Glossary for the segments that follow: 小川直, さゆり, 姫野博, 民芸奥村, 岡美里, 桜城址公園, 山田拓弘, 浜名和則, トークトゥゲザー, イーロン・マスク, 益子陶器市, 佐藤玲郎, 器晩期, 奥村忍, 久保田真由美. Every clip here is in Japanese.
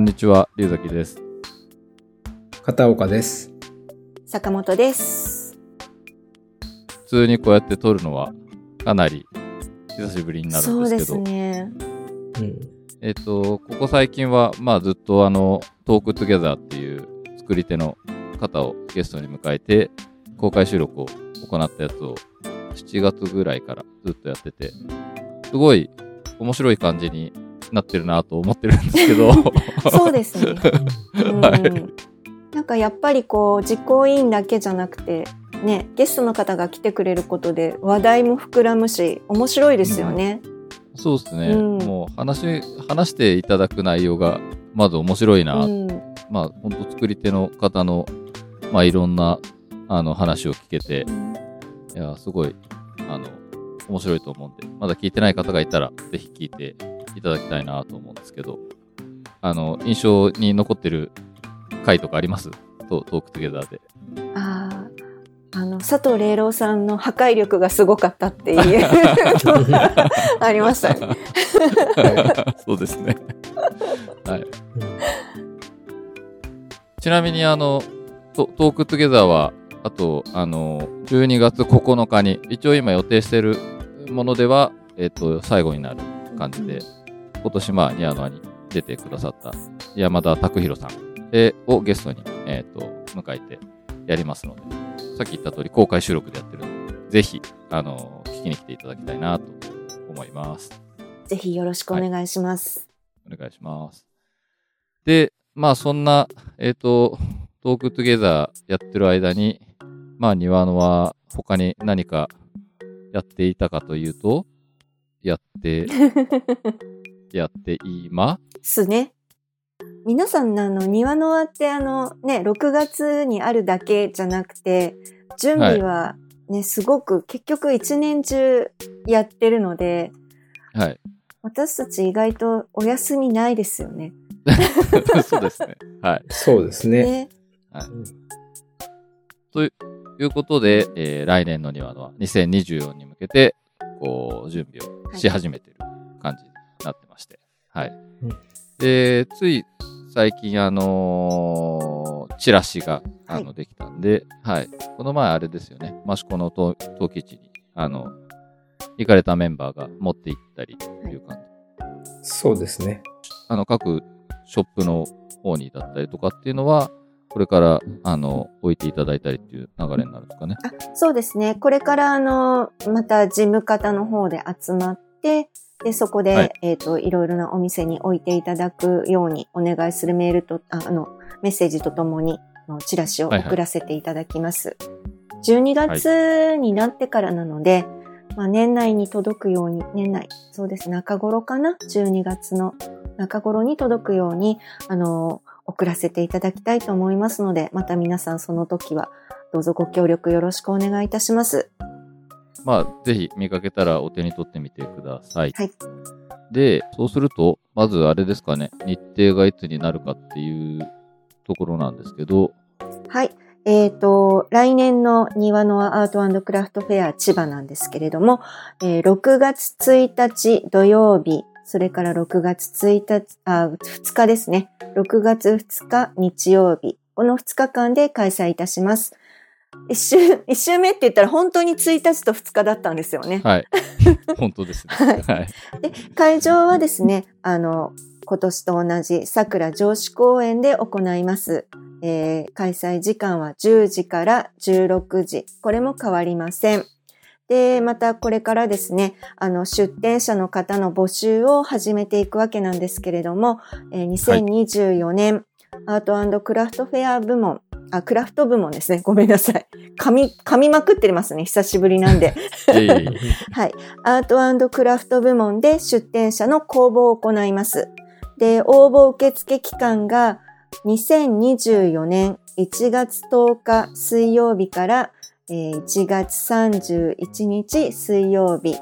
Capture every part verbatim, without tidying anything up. こんにちは、龍崎です。片岡です。坂本です。普通にこうやって撮るのはかなり久しぶりになるんですけど、そうですね、うん、えっとここ最近は、まあ、ずっとあのトークトゥゲザーっていう作り手の方をゲストに迎えて公開収録を行ったやつをしちがつぐらいからずっとやってて、すごい面白い感じになってるなと思ってるんですけどそうですね、うん、はい、なんかやっぱりこう実行委員だけじゃなくてね、ゲストの方が来てくれることで話題も膨らむし面白いですよね、うん、そうですね、うん、もう 話, 話していただく内容がまず面白いな、うん、まあ本当作り手の方の、まあ、いろんなあの話を聞けて、うん、いやすごいあの面白いと思うんで、まだ聞いてない方がいたらぜひ聞いていただきたいなと思うんですけど、あの印象に残ってる回とかあります？トークトゥゲザーで。ああ、あの佐藤玲郎さんの破壊力がすごかったっていうのがありましたねそうですね、はい、ちなみにあの ト, トークトゥゲザーはあとあのじゅうにがつここのかに一応今予定しているものでは、えっと、最後になる感じで、うん、今年まあニヤノアに出てくださった山田拓弘さんをゲストに、えー、と迎えてやりますので、さっき言った通り公開収録でやってるので、ぜひあの聞きに来ていただきたいなと思います。ぜひよろしくお願いします、はい、お願いします。で、まあそんな、えー、とトークトゥゲザーやってる間に、まあニワノは他に何かやっていたかというと、やってやっていますね。皆さんのあのニワノワってあのね、ろくがつにあるだけじゃなくて、準備はね、はい、すごく結局いちねん中やってるので、はい、私たち意外とお休みないですよねそうですね、はい、そうですね、ね、はい、ということで、えー、来年のニワノワにせんにじゅうよんに向けてこう準備をし始めてる感じになってまして、はい、はい、うん、でつい最近あのー、チラシがあのできたんで、はい、はい、この前あれですよね、益子の陶器市にあの行かれたメンバーが持って行ったりという感じ、はい、そうですね、あの各ショップの方にだったりとかっていうのはこれからあの置いていただいたりっていう流れになるんですかね。あ、そうですね、これからあのまた事務方の方で集まって、でそこで、はい、えっと、いろいろなお店に置いていただくようにお願いするメールと、あの、メッセージとともに、チラシを送らせていただきます。はいはい、じゅうにがつになってからなので、はい、まあ、年内に届くように、年内、そうです、中頃かな？ じゅうに 月の中頃に届くように、あの、送らせていただきたいと思いますので、また皆さんその時は、どうぞご協力よろしくお願いいたします。まあ、ぜひ見かけたらお手に取ってみてください。はい。で、そうすると、まずあれですかね、日程がいつになるかっていうところなんですけど。はい。えっと、来年のニワノアアート&クラフトフェア千葉なんですけれども、えー、ろくがつついたち土曜日、それからろくがつついたち、あ、ふつかですね。ろくがつふつか日曜日。このふつかかんで開催いたします。一週、一週目って言ったら本当についたちとふつかだったんですよね。はい。本当ですね。はい。で、会場はですね、あの、今年と同じ桜城址公園で行います。えー、開催時間はじゅうじからじゅうろくじ。これも変わりません。で、またこれからですね、あの、出展者の方の募集を始めていくわけなんですけれども、えー、にせんにじゅうよねん、アート&クラフトフェア部門、あ、クラフト部門ですね。ごめんなさい。噛み、噛みまくってますね。久しぶりなんで。はい。アート&クラフト部門で出展者の公募を行います。で、応募受付期間がにせんにじゅうよねんいちがつとおか水曜日からいちがつさんじゅういちにち水曜日。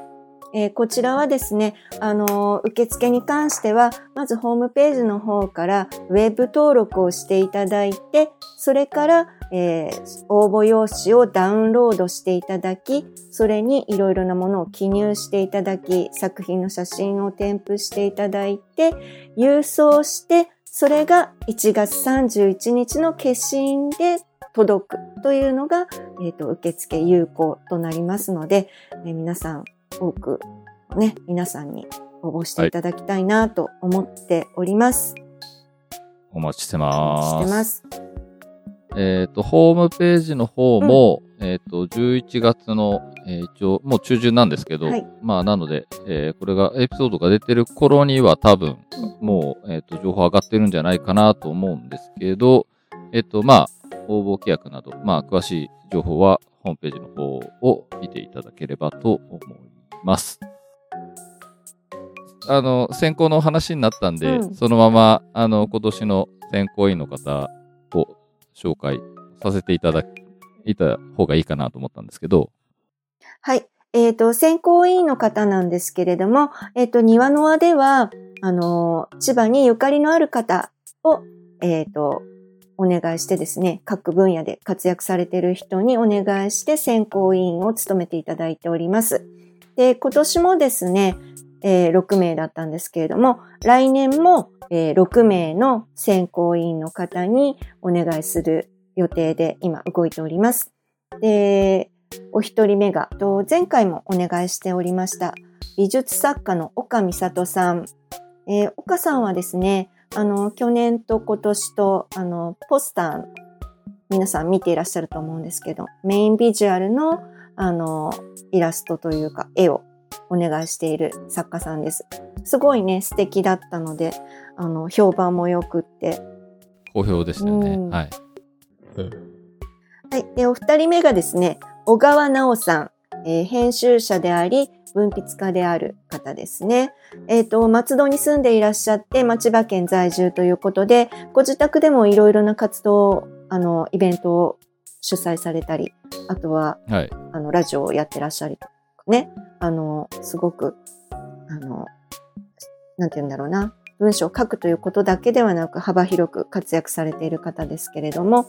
えー、こちらはですね、あのー、受付に関しては、まずホームページの方からウェブ登録をしていただいて、それから、えー、応募用紙をダウンロードしていただき、それにいろいろなものを記入していただき、作品の写真を添付していただいて、郵送して、それがいちがつさんじゅういちにちの消印で届くというのが、えーと、受付有効となりますので、えー、皆さん多くね、皆さんに応募していただきたいなと思っております。はい、お待ちしてます。お待ちしてます。えっと、ホームページの方も、うん、えっと、じゅういちがつの、えー、一応、もう中旬なんですけど、はい、まあ、なので、えー、これが、エピソードが出てる頃には多分、もう、えっと、情報上がってるんじゃないかなと思うんですけど、えっと、まあ、応募規約など、まあ、詳しい情報は、ホームページの方を見ていただければと思います。あの、選考の話になったんで、うん、そのまま、あの、今年の選考委員の方を紹介させていただき、いた方がいいかなと思ったんですけど。はい。えっと、選考委員の方なんですけれども、えっと、庭の輪では、あの、千葉にゆかりのある方を、えっと、お願いしてですね、各分野で活躍されている人にお願いして選考委員を務めていただいております。で、今年もですね、えー、ろくめいだったんですけれども、来年も、えー、ろくめいの選考委員の方にお願いする予定で今動いております。で、お一人目が、と前回もお願いしておりました、美術作家の岡美里さん。えー、岡さんはですね、あの、去年と今年と、あの、ポスター、皆さん見ていらっしゃると思うんですけど、メインビジュアルの、あの、イラストというか、絵をお願いしている作家さんです。すごいね、素敵だったので、あの、評判もよくって。好評でしたよね。うん、はい。うん、はい。で、お二人目がですね、小川直さん、えー、編集者であり、文筆家である方ですね。えっと、松戸に住んでいらっしゃって、まあ、千葉県在住ということで、ご自宅でもいろいろな活動を、あの、イベントを主催されたり、あとは、はい、あの、ラジオをやってらっしゃるとかね。あの、すごく、あの、なんて言うんだろうな。文章を書くということだけではなく、幅広く活躍されている方ですけれども、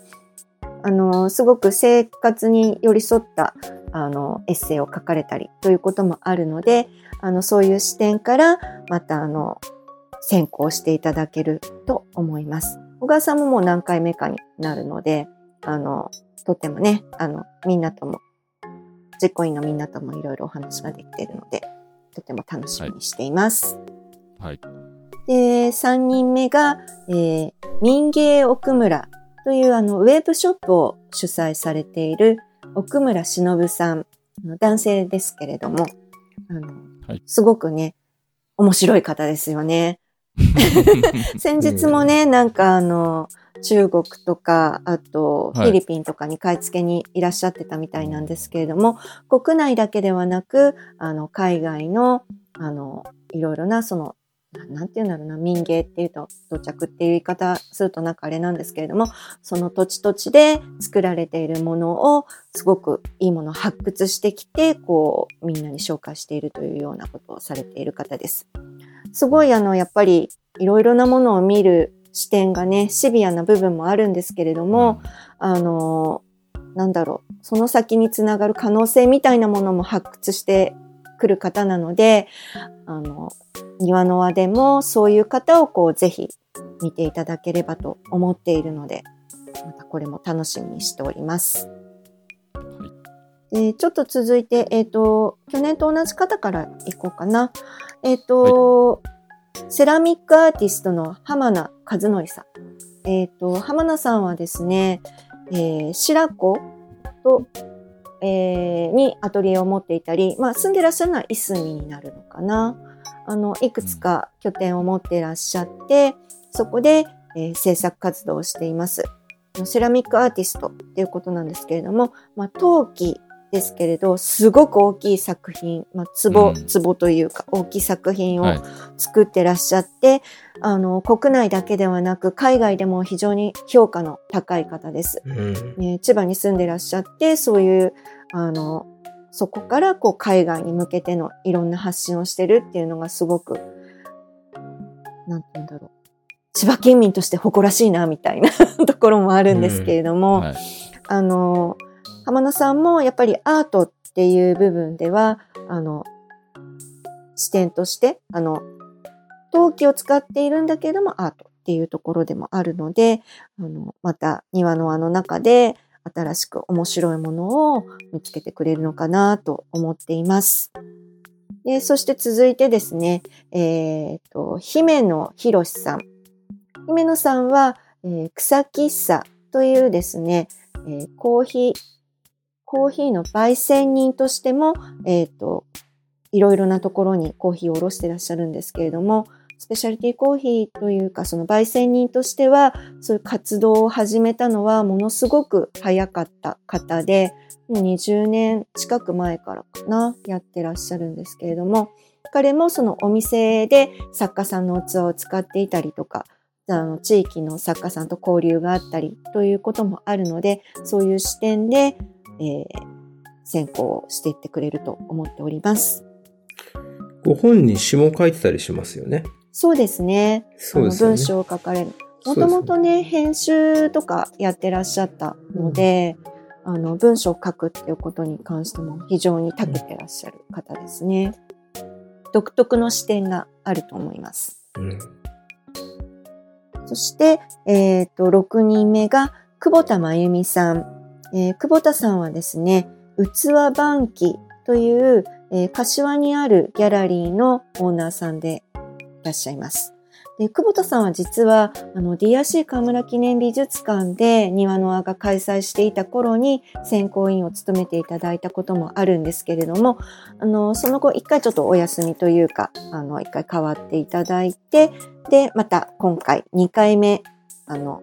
あの、すごく生活に寄り添った、あの、エッセイを書かれたりということもあるので、あの、そういう視点から、また、あの、選考していただけると思います。小川さんももう何回目かになるので、あの、とってもね、あの、みんなとも、実行委員のみんなともいろいろお話ができているので、とても楽しみにしています。はい。で、さんにんめが、えー、民芸奥村というあのウェブショップを主催されている奥村忍さん、男性ですけれども、あの、はい、すごくね、面白い方ですよね。先日もね、なんかあの、中国とか、あとフィリピンとかに買い付けにいらっしゃってたみたいなんですけれども、はい、国内だけではなく、あの、海外の、あの、いろいろな、その、なんていうんだろうな、民芸っていうと、土着っていう言い方するとなんかあれなんですけれども、その土地土地で作られているものを、すごくいいものを発掘してきて、こう、みんなに紹介しているというようなことをされている方です。すごいあの、やっぱり、いろいろなものを見る視点がね、シビアな部分もあるんですけれども、あの、なんだろう、その先につながる可能性みたいなものも発掘してくる方なので、あの、庭の輪でもそういう方をこうぜひ見ていただければと思っているので、またこれも楽しみにしております。で、ちょっと続いて、えっと、去年と同じ方からいこうかな。えっと、はい、セラミックアーティストの浜名和則さん。えっと、浜名さんはですね、えー、白子と、えー、にアトリエを持っていたり、まあ、住んでらっしゃるのはいすみになるのかな。あの、いくつか拠点を持っていらっしゃって、そこで、えー、制作活動をしています。セラミックアーティストっていうことなんですけれども、まあ、陶器ですけれど、すごく大きい作品、まあ、壺、壺というか、大きい作品を作ってらっしゃって、うん、あの、国内だけではなく、海外でも非常に評価の高い方です。うんね、千葉に住んでらっしゃって、そういう、あの、そこからこう海外に向けてのいろんな発信をしてるっていうのがすごく、なんて言うんだろう。千葉県民として誇らしいな、みたいなところもあるんですけれども、はい、あの、浜名さんもやっぱりアートっていう部分では、あの、視点として、あの、陶器を使っているんだけれどもアートっていうところでもあるので、あのまた庭の輪の中で新しく面白いものを見つけてくれるのかなと思っています。で、そして続いてですね、えー、と姫野博さん。姫野さんは、えー、草喫茶というですね、えー、コーヒー、コーヒーの焙煎人としても、えー、といろいろなところにコーヒーを卸してらっしゃるんですけれども、スペシャリティコーヒーというか、その焙煎人としては、そういう活動を始めたのはものすごく早かった方で、もうにじゅうねん近く前からかな、やってらっしゃるんですけれども、彼もそのお店で作家さんの器を使っていたりとか、あの地域の作家さんと交流があったりということもあるので、そういう視点で、えー、選考をしていってくれると思っております。ご本に詩も書いてたりしますよね。そうですね。そうですね。あの文章を書かれる。もともとね、編集とかやってらっしゃったので、うん、あの文章を書くっていうことに関しても非常に長けてらっしゃる方ですね。うん、独特の視点があると思います。うん、そして、えーと、ろくにんめが久保田真由美さん、えー。久保田さんはですね、器晩期という、えー、柏にあるギャラリーのオーナーさんでいらっしゃいます。で、久保田さんは実はあの ディーアールシー 河村記念美術館で庭の輪が開催していた頃に選考委員を務めていただいたこともあるんですけれども、あのその後一回ちょっとお休みというか、あの一回変わっていただいて、でまた今回にかいめあの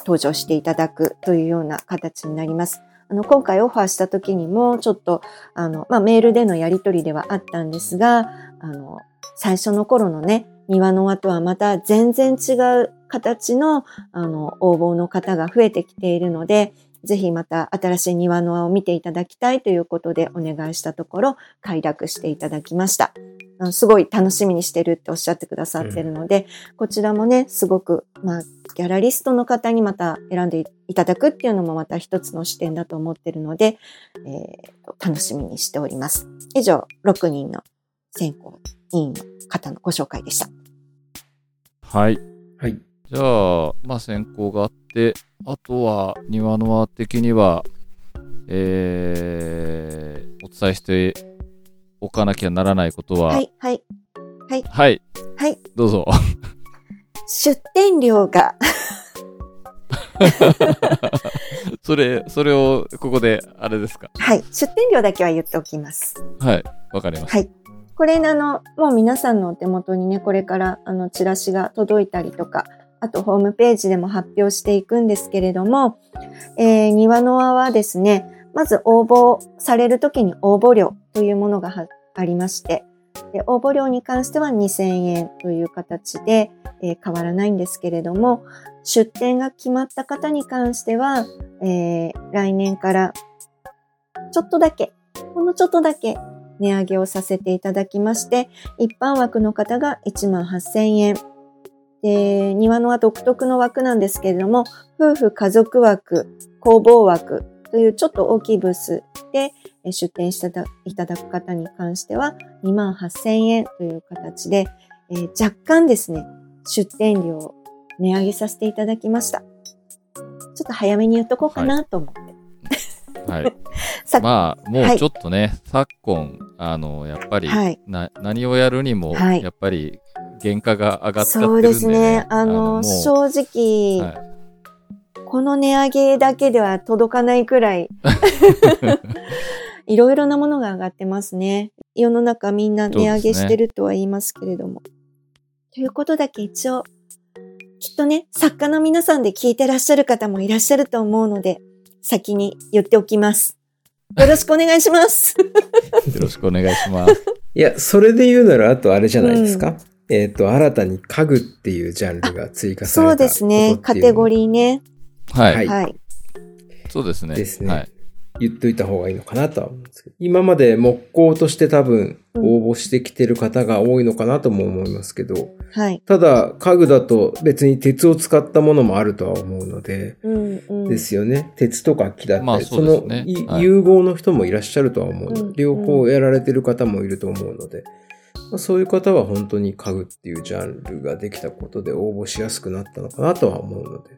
登場していただくというような形になります。あの今回オファーした時にもちょっとあの、まあ、メールでのやり取りではあったんですが、あの最初の頃のね、庭の輪とはまた全然違う形の、あの、応募の方が増えてきているので、ぜひまた新しい庭の輪を見ていただきたいということでお願いしたところ、快諾していただきました。あのすごい楽しみにしてるっておっしゃってくださってるので、うん、こちらもね、すごく、まあ、ギャラリストの方にまた選んでいただくっていうのもまた一つの視点だと思ってるので、えー、楽しみにしております。以上、ろくにんの選考委員の方のご紹介でした。はい、はい、じゃあ、まあ、選考があって、あとは庭の輪的には、えー、お伝えしておかなきゃならないことははいはいはいはい、はい、どうぞ出店料がそれそれをここであれですか。はい、出店料だけは言っておきます。はい、わかりました。はい、これあのもう皆さんのお手元にね、これからあのチラシが届いたりとか、あとホームページでも発表していくんですけれども、えー、庭の輪はですね、まず応募されるときに応募料というものがありまして、で応募料に関してはにせんえんという形で、えー、変わらないんですけれども、出展が決まった方に関しては、えー、来年からちょっとだけ、ほんのちょっとだけ値上げをさせていただきまして、一般枠の方が いちまんはっせんえん。で、庭の輪独特の枠なんですけれども、夫婦家族枠、工房枠というちょっと大きいブースで出展していただく方に関しては にまんはっせんえんという形で、えー、若干ですね、出展料を値上げさせていただきました。ちょっと早めに言っとこうかなと思って。はいはい、まあもうちょっとね、はい、昨今あのやっぱり、はい、な何をやるにもやっぱり原価が上がっちゃってるんで、ね、そうですね、あのあの正直、はい、この値上げだけでは届かないくらいいろいろなものが上がってますね。世の中みんな値上げしてるとは言いますけれども、ね、ということだけ一応きっとね、作家の皆さんで聞いてらっしゃる方もいらっしゃると思うので、先に言っておきます。よろしくお願いします。よろしくお願いします。いや、それで言うなら、あとあれじゃないですか。うん、えっと、新たに家具っていうジャンルが追加された。そうですね。カテゴリーね。はい。はいはい、そうですね。ですね、はい。言っといた方がいいのかなとは思うんですけど。今まで木工として多分応募してきてる方が多いのかなとも思いますけど、うん、はい、ただ家具だと別に鉄を使ったものもあるとは思うので、うんうん、ですよね。鉄とか木だったり、まあ そ, ね、その融合の人もいらっしゃるとは思うので、はい、両方やられてる方もいると思うので、そういう方は本当に家具っていうジャンルができたことで応募しやすくなったのかなとは思うので、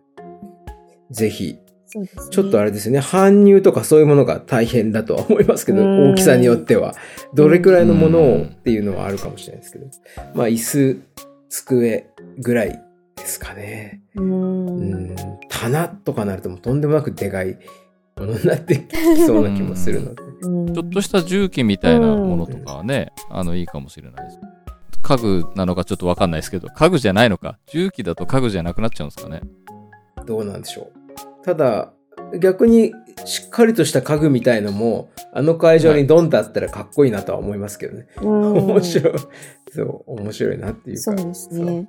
ぜひ、そうですね、ちょっとあれですね、搬入とかそういうものが大変だとは思いますけど、大きさによってはどれくらいのものをっていうのはあるかもしれないですけど、まあ椅子机ぐらいですかね。うーんうーん、棚とかなるともうとんでもなくでかいものになってきそうな気もするのでちょっとした重機みたいなものとかはね、あのいいかもしれないです。家具なのかちょっと分かんないですけど、家具じゃないのか、重機だと家具じゃなくなっちゃうんですかね。どうなんでしょう。ただ逆にしっかりとした家具みたいのもあの会場にドンとあったらかっこいいなとは思いますけどね、はい、面白い、そう面白いなっていうか、そうですね、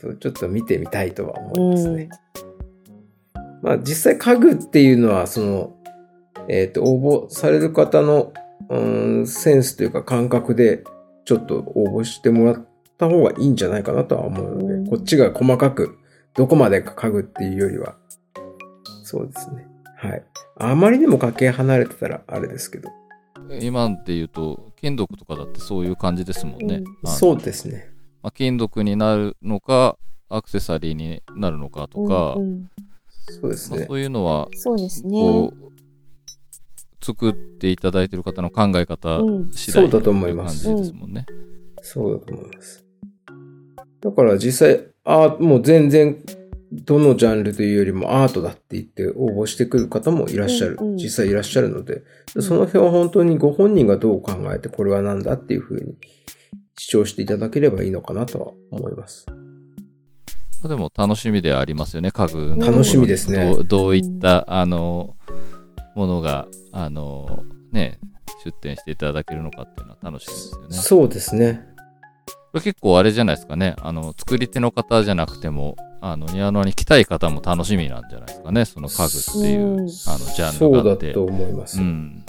そう、そうちょっと見てみたいとは思いますね。まあ実際家具っていうのはその、えっと応募される方の、うん、センスというか感覚でちょっと応募してもらった方がいいんじゃないかなとは思うので、こっちが細かくどこまでか家具っていうよりは、そうですね、はい、あまりにもかけ離れてたらあれですけど、今でいうと金属とかだってそういう感じですもんね、うん、そうですね、まあ、金属になるのかアクセサリーになるのかとか、うんうん、そうですね、まあ、そういうのはそうですね、こう作っていただいている方の考え方次第、うん、そうだと思いますという感じですもんね、うん、そうだと思います。だから実際あもう全然どのジャンルというよりもアートだって言って応募してくる方もいらっしゃる、うんうん、実際いらっしゃるので、その辺は本当にご本人がどう考えてこれはなんだっていうふうに主張していただければいいのかなとは思います。でも楽しみではありますよね、家具の楽しみですね。どう、どういったあのものがあの、ね、出展していただけるのかっていうのは楽しみですよね。そうですね、これ結構あれじゃないですかね、あの作り手の方じゃなくてもあの庭のに来たい方も楽しみなんじゃないですかね、その家具っていう、うん、あのジャンルがあって、そうだと思います、うんうん、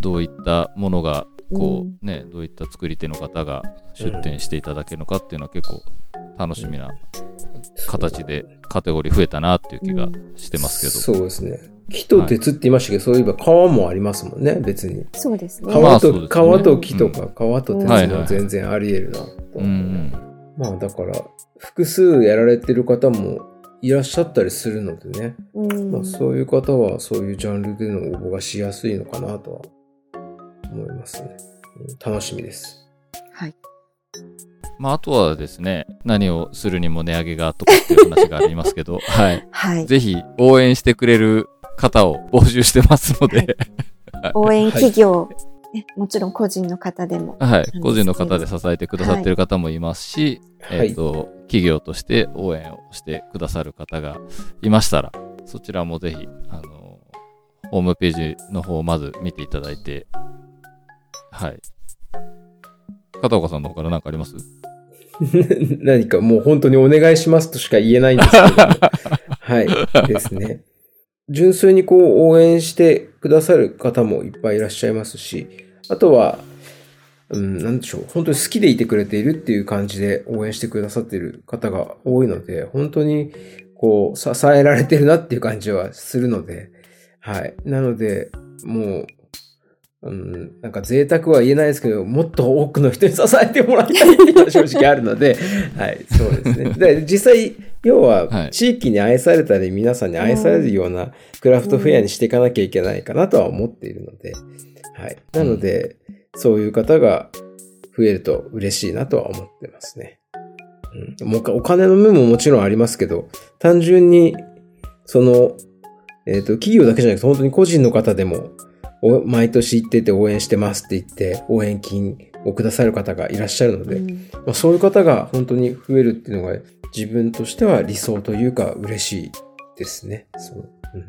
どういったものがこう、ね、どういった作り手の方が出展していただけるのかっていうのは結構楽しみな形でカテゴリー増えたなっていう気がしてますけど、うん、そうですね、木と鉄って言いましたけど、はい、そういえば革もありますもんね、別に。そうですね。革と、まあね、革と木とか革と鉄も全然あり得るなと思う、ね、はいはい。まあだから複数やられてる方もいらっしゃったりするのでね、うんまあ、そういう方はそういうジャンルでの応募がしやすいのかなとは思いますね。楽しみです。はい。まあ、あとはですね、何をするにも値上げがとかっていう話がありますけど、はい、はい。ぜひ応援してくれる方を募集してますので、はい、応援企業、はい、もちろん個人の方でも、はい、個人の方で支えてくださっている方もいますし、はい、えーと、企業として応援をしてくださる方がいましたら、そちらもぜひあのホームページの方をまず見ていただいて、はい。片岡さんの方から何かあります？何かもう本当にお願いしますとしか言えないんですけど、はいですね。純粋にこう応援してくださる方もいっぱいいらっしゃいますし、あとは、うん、なんでしょう、本当に好きでいてくれているっていう感じで応援してくださっている方が多いので、本当にこう支えられてるなっていう感じはするので、はい。なので、もう、うん、なんか贅沢は言えないですけど、もっと多くの人に支えてもらいたいっていうのは正直あるので、はい、そうですね。で実際、要は地域に愛されたり皆さんに愛されるようなクラフトフェアにしていかなきゃいけないかなとは思っているので、はい、なのでそういう方が増えると嬉しいなとは思ってますね、うん、もうお金の面ももちろんありますけど、単純にその、えーと、企業だけじゃなくて本当に個人の方でも毎年行ってて応援してますって言って応援金をくださる方がいらっしゃるので、うんまあ、そういう方が本当に増えるっていうのが自分としては理想というか嬉しいですね。そう、うん、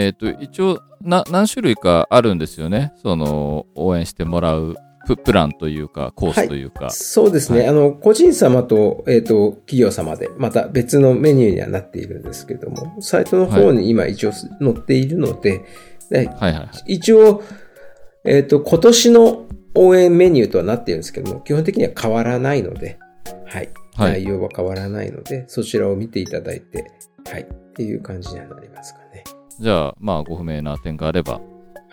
えっと一応な何種類かあるんですよね、その応援してもらうプランというかコースというか、はい、そうですね、はい、あの個人様と、えーと企業様でまた別のメニューにはなっているんですけども、サイトの方に今一応載っているので、はいはいはいはい、一応、えーと今年の応援メニューとはなっているんですけども、基本的には変わらないので、はいはい、内容は変わらないので、そちらを見ていただいて、はい、っていう感じにはなりますかね。じゃあ、まあ、ご不明な点があれば、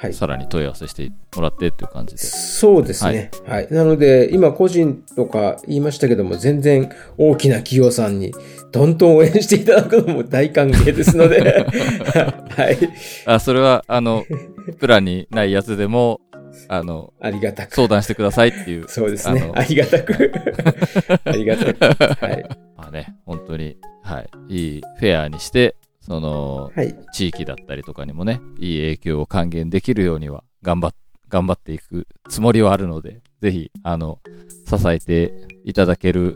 はい、さらに問い合わせしてもらってっていう感じで。そうですね、はいはい、なので今個人とか言いましたけども、全然大きな企業さんにどんどん応援していただくのも大歓迎ですのではい、あ、それはあのプランにないやつでもあのありがたく相談してくださいっていう。そうですね、 あのありがたくありがたく、はい、まあね、本当に、はい、いいフェアにして、その、はい、地域だったりとかにもね、いい影響を還元できるようには頑張っ頑張っていくつもりはあるので、ぜひあの支えていただける、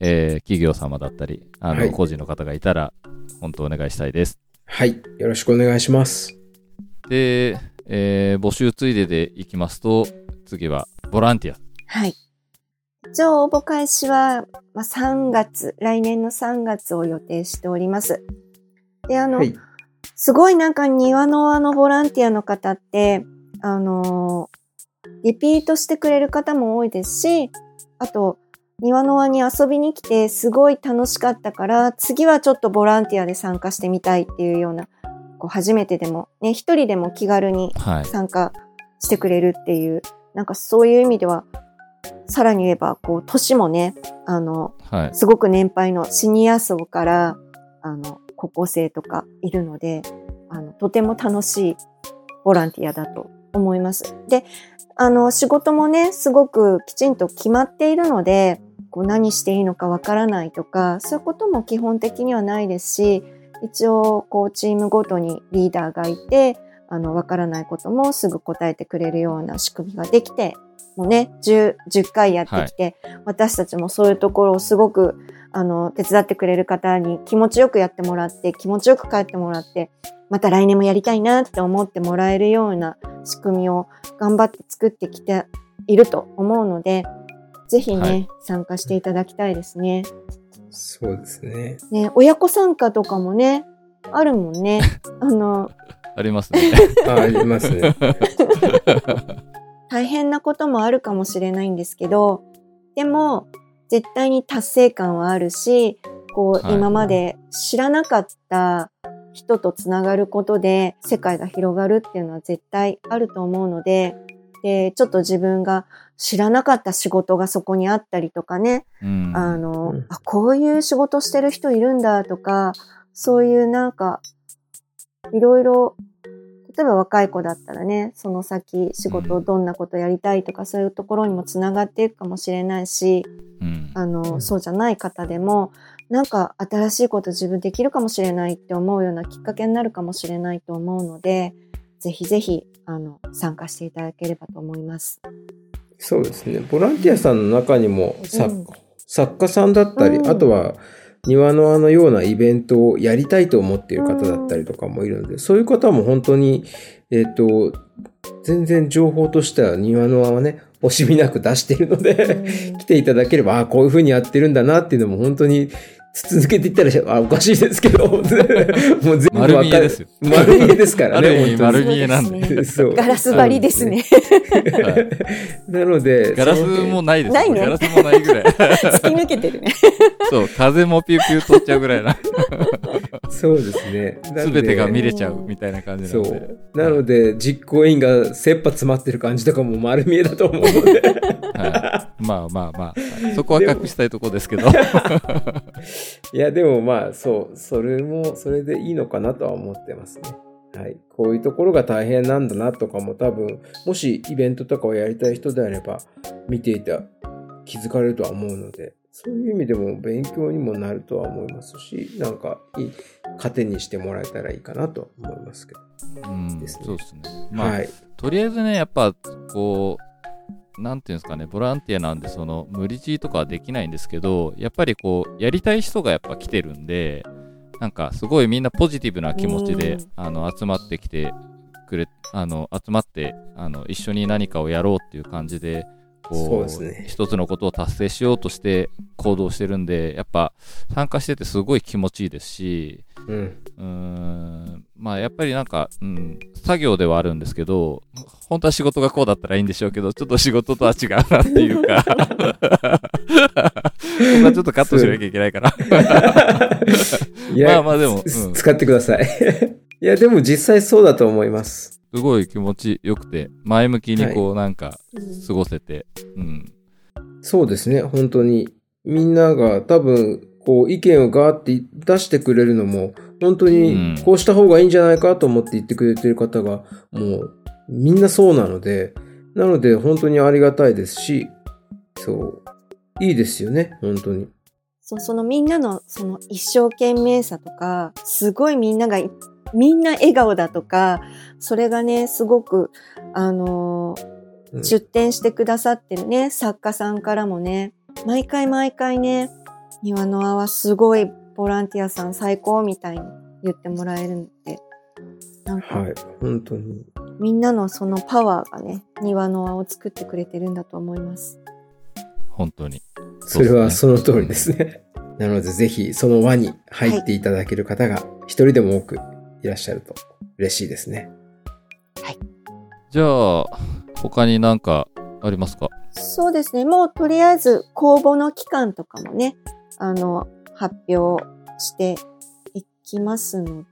えー、企業様だったりあの、はい、個人の方がいたら本当お願いしたいです。はい、よろしくお願いします。で、えー、募集ついででいきますと、次はボランティア。はい、一応応募開始はさんがつ、来年のさんがつを予定しております。で、あの、はい、すごいなんか庭のあのボランティアの方って、あのー、リピートしてくれる方も多いですし、あと、庭の輪に遊びに来てすごい楽しかったから、次はちょっとボランティアで参加してみたいっていうような、こう初めてでも、ね、一人でも気軽に参加してくれるっていう、はい、なんかそういう意味では、さらに言えば、こう、年もね、あの、はい、すごく年配のシニア層から、あの、高校生とかいるので、あのとても楽しいボランティアだと思います。で、あの仕事もねすごくきちんと決まっているので、こう何していいのかわからないとかそういうことも基本的にはないですし、一応こうチームごとにリーダーがいて、あのわからないこともすぐ答えてくれるような仕組みができて、もうね 10, 10回やってきて、はい、私たちもそういうところをすごくあの手伝ってくれる方に気持ちよくやってもらって、気持ちよく帰ってもらって、また来年もやりたいなって思ってもらえるような仕組みを頑張って作ってきていると思うので、ぜひね、はい、参加していただきたいですね。そうですね。ね、親子参加とかもねあるもんね。あのありますね。あ、ありますね。大変なこともあるかもしれないんですけど、でも絶対に達成感はあるし、こう、はい、今まで知らなかった人とつながることで世界が広がるっていうのは絶対あると思うので、で、ちょっと自分が知らなかった仕事がそこにあったりとかね、うん、あの、うん、あ、こういう仕事してる人いるんだとか、そういうなんか、いろいろ、例えば若い子だったらね、その先仕事をどんなことやりたいとか、うん、そういうところにもつながっていくかもしれないし、うん、あのそうじゃない方でもなんか新しいこと自分できるかもしれないって思うようなきっかけになるかもしれないと思うので、ぜひぜひあの参加していただければと思います。そうですね、ボランティアさんの中にも 作,、うん、作家さんだったり、うん、あとは庭のあのようなイベントをやりたいと思っている方だったりとかもいるので、そういう方も本当に、えっと、全然情報としては庭の輪はね、惜しみなく出しているので、来ていただければ、ああ、こういう風にやってるんだなっていうのも本当に続けていったら、あ、おかしいですけど、もう全部丸見えですよ。丸見えですからね、本当に。丸見えなんで。そう。ガラス張りですね。なので、ガラスもないです。ないね。ガラスもないぐらい。突き抜けてるね。そう、風もピューピュー通っちゃうぐらいな。そうですね。すべてが見れちゃうみたいな感じなので。そう。なので、実行委員が切羽詰まってる感じとかも丸見えだと思うので。はい、まあまあまあ、そこは隠したいとこですけど。いやでもまあそうそれもそれでいいのかなとは思ってますね。はい、こういうところが大変なんだなとかも多分もしイベントとかをやりたい人であれば見ていた気づかれるとは思うので、そういう意味でも勉強にもなるとは思いますし、なんかいい糧にしてもらえたらいいかなと思いますけど。うんですね、そうですね。まあ、はい、とりあえずねやっぱこう。なんていうんですかね、ボランティアなんでその無理強いとかはできないんですけど、やっぱりこうやりたい人がやっぱ来てるんで、なんかすごいみんなポジティブな気持ちで、うん、あの集まってきてくれあの集まってあの一緒に何かをやろうっていう感じでこう、そうですね、一つのことを達成しようとして行動してるんで、やっぱ参加しててすごい気持ちいいですし、うん、うーんまあやっぱりなんか、うん、作業ではあるんですけど、本当は仕事がこうだったらいいんでしょうけど、ちょっと仕事とは違うなっていうかまあちょっとカットしなきゃいけないからまあまあでも、うん、使ってくださいいやでも実際そうだと思います。すごい気持ちよくて前向きにこうなんか過ごせて、はい、うん、そうですね。本当にみんなが多分こう意見をガーって出してくれるのも本当にこうした方がいいんじゃないかと思って言ってくれてる方がもうみんなそうなので、なので本当にありがたいですし、そういいですよね本当に。そう、そのみんなのその一生懸命さとか、すごいみんながみんな笑顔だとか、それがねすごくあのーうん、出展してくださってるね作家さんからもね、毎回毎回ね庭の輪はすごいボランティアさん最高みたいに言ってもらえるので、なんか、はい、本当にみんなのそのパワーがね庭の輪を作ってくれてるんだと思います。本当に そ, う、ね、それはその通りですね。なのでぜひその輪に入っていただける方が一人でも多くいらっしゃると嬉しいですね。はい。じゃあ他に何かありますか？そうですね。もうとりあえず公募の期間とかもね、あの発表していきますの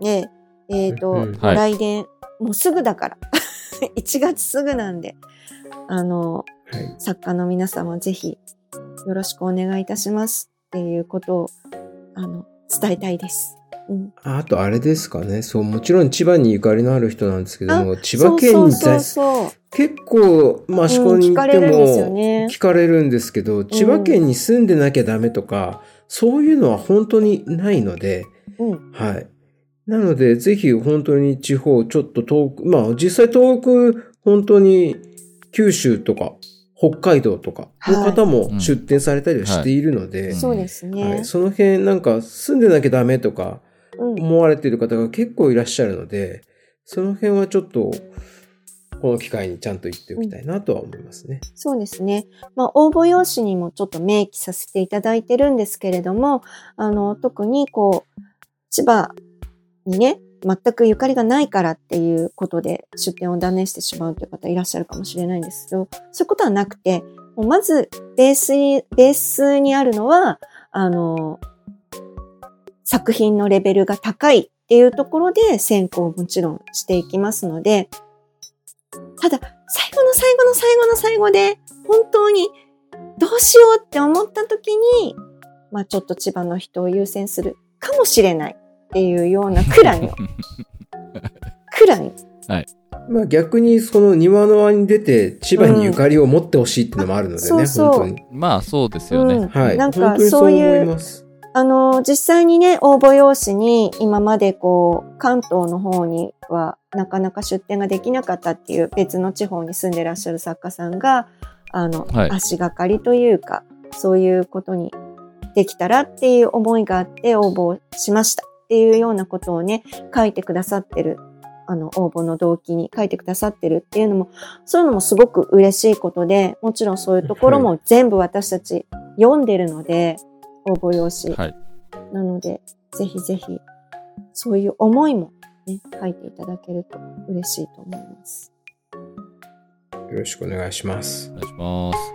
で、えっ、ー、と、うんうん、来年、はい、もうすぐだからいちがつすぐなんで、あの、はい、作家の皆様ぜひよろしくお願いいたしますっていうことをあの伝えたいです。うん、あとあれですかね、そうもちろん千葉にゆかりのある人なんですけども、千葉県に在住結構益子に行っても聞かれるんですけど、うん、千葉県に住んでなきゃダメとか、うん、そういうのは本当にないので、うん、はい、なのでぜひ本当に地方ちょっと遠く、まあ実際遠く本当に九州とか北海道とかの方も出展されたりはしているので、そうですね、その辺なんか住んでなきゃダメとか思われている方が結構いらっしゃるので、その辺はちょっとこの機会にちゃんと言っておきたいなとは思いますね、うん、そうですね、まあ、応募用紙にもちょっと明記させていただいてるんですけれども、あの特にこう千葉にね全くゆかりがないからっていうことで出展を断念してしまうという方いらっしゃるかもしれないんですけど、そういうことはなくて、もうまずベースにベースにあるのはあの作品のレベルが高いっていうところで選考をもちろんしていきますので、ただ最後の最後の最後の最後で本当にどうしようって思った時に、まあちょっと千葉の人を優先するかもしれないっていうようなくらいのくらいの、はい、まあ逆にその庭の輪に出て千葉にゆかりを持ってほしいっていうのもあるのでね、うん、そうそう、本当にまあそうですよね、うん、はい、なんかそういうあの実際にね応募用紙に今までこう関東の方にはなかなか出展ができなかったっていう別の地方に住んでらっしゃる作家さんがあの、はい、足がかりというかそういうことにできたらっていう思いがあって応募しましたっていうようなことをね書いてくださってる、あの応募の動機に書いてくださってるっていうのも、そういうのもすごく嬉しいことで、もちろんそういうところも全部私たち読んでるので、はい、応募用紙、はい、なのでぜひぜひそういう思いも、ね、書いていただけると嬉しいと思います。よろしくお願いします。お願いします。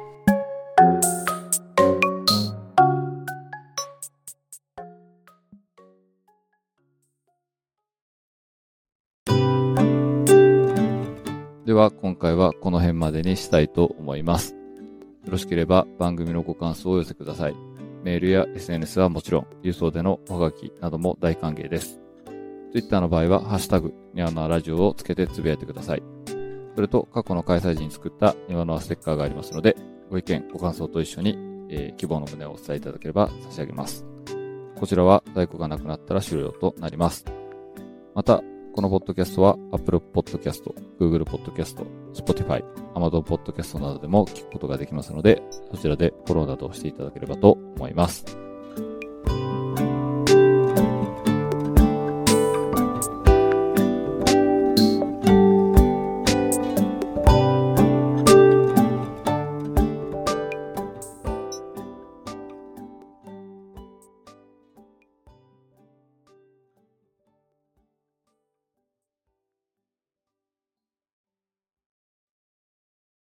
では今回はこの辺までにしたいと思います。よろしければ番組のご感想をお寄せください。メールや エスエヌエス はもちろん、郵送でのおはがきなども大歓迎です。Twitter の場合は、ハッシュタグ、にわのわラジオをつけてつぶやいてください。それと、過去の開催時に作ったにわのわステッカーがありますので、ご意見、ご感想と一緒に、えー、希望の旨をお伝えいただければ差し上げます。こちらは在庫がなくなったら終了となります。また、このポッドキャストは Apple Podcast、Google Podcast、Spotify、Amazon Podcast などでも聞くことができますので、そちらでフォローなどをしていただければと思います。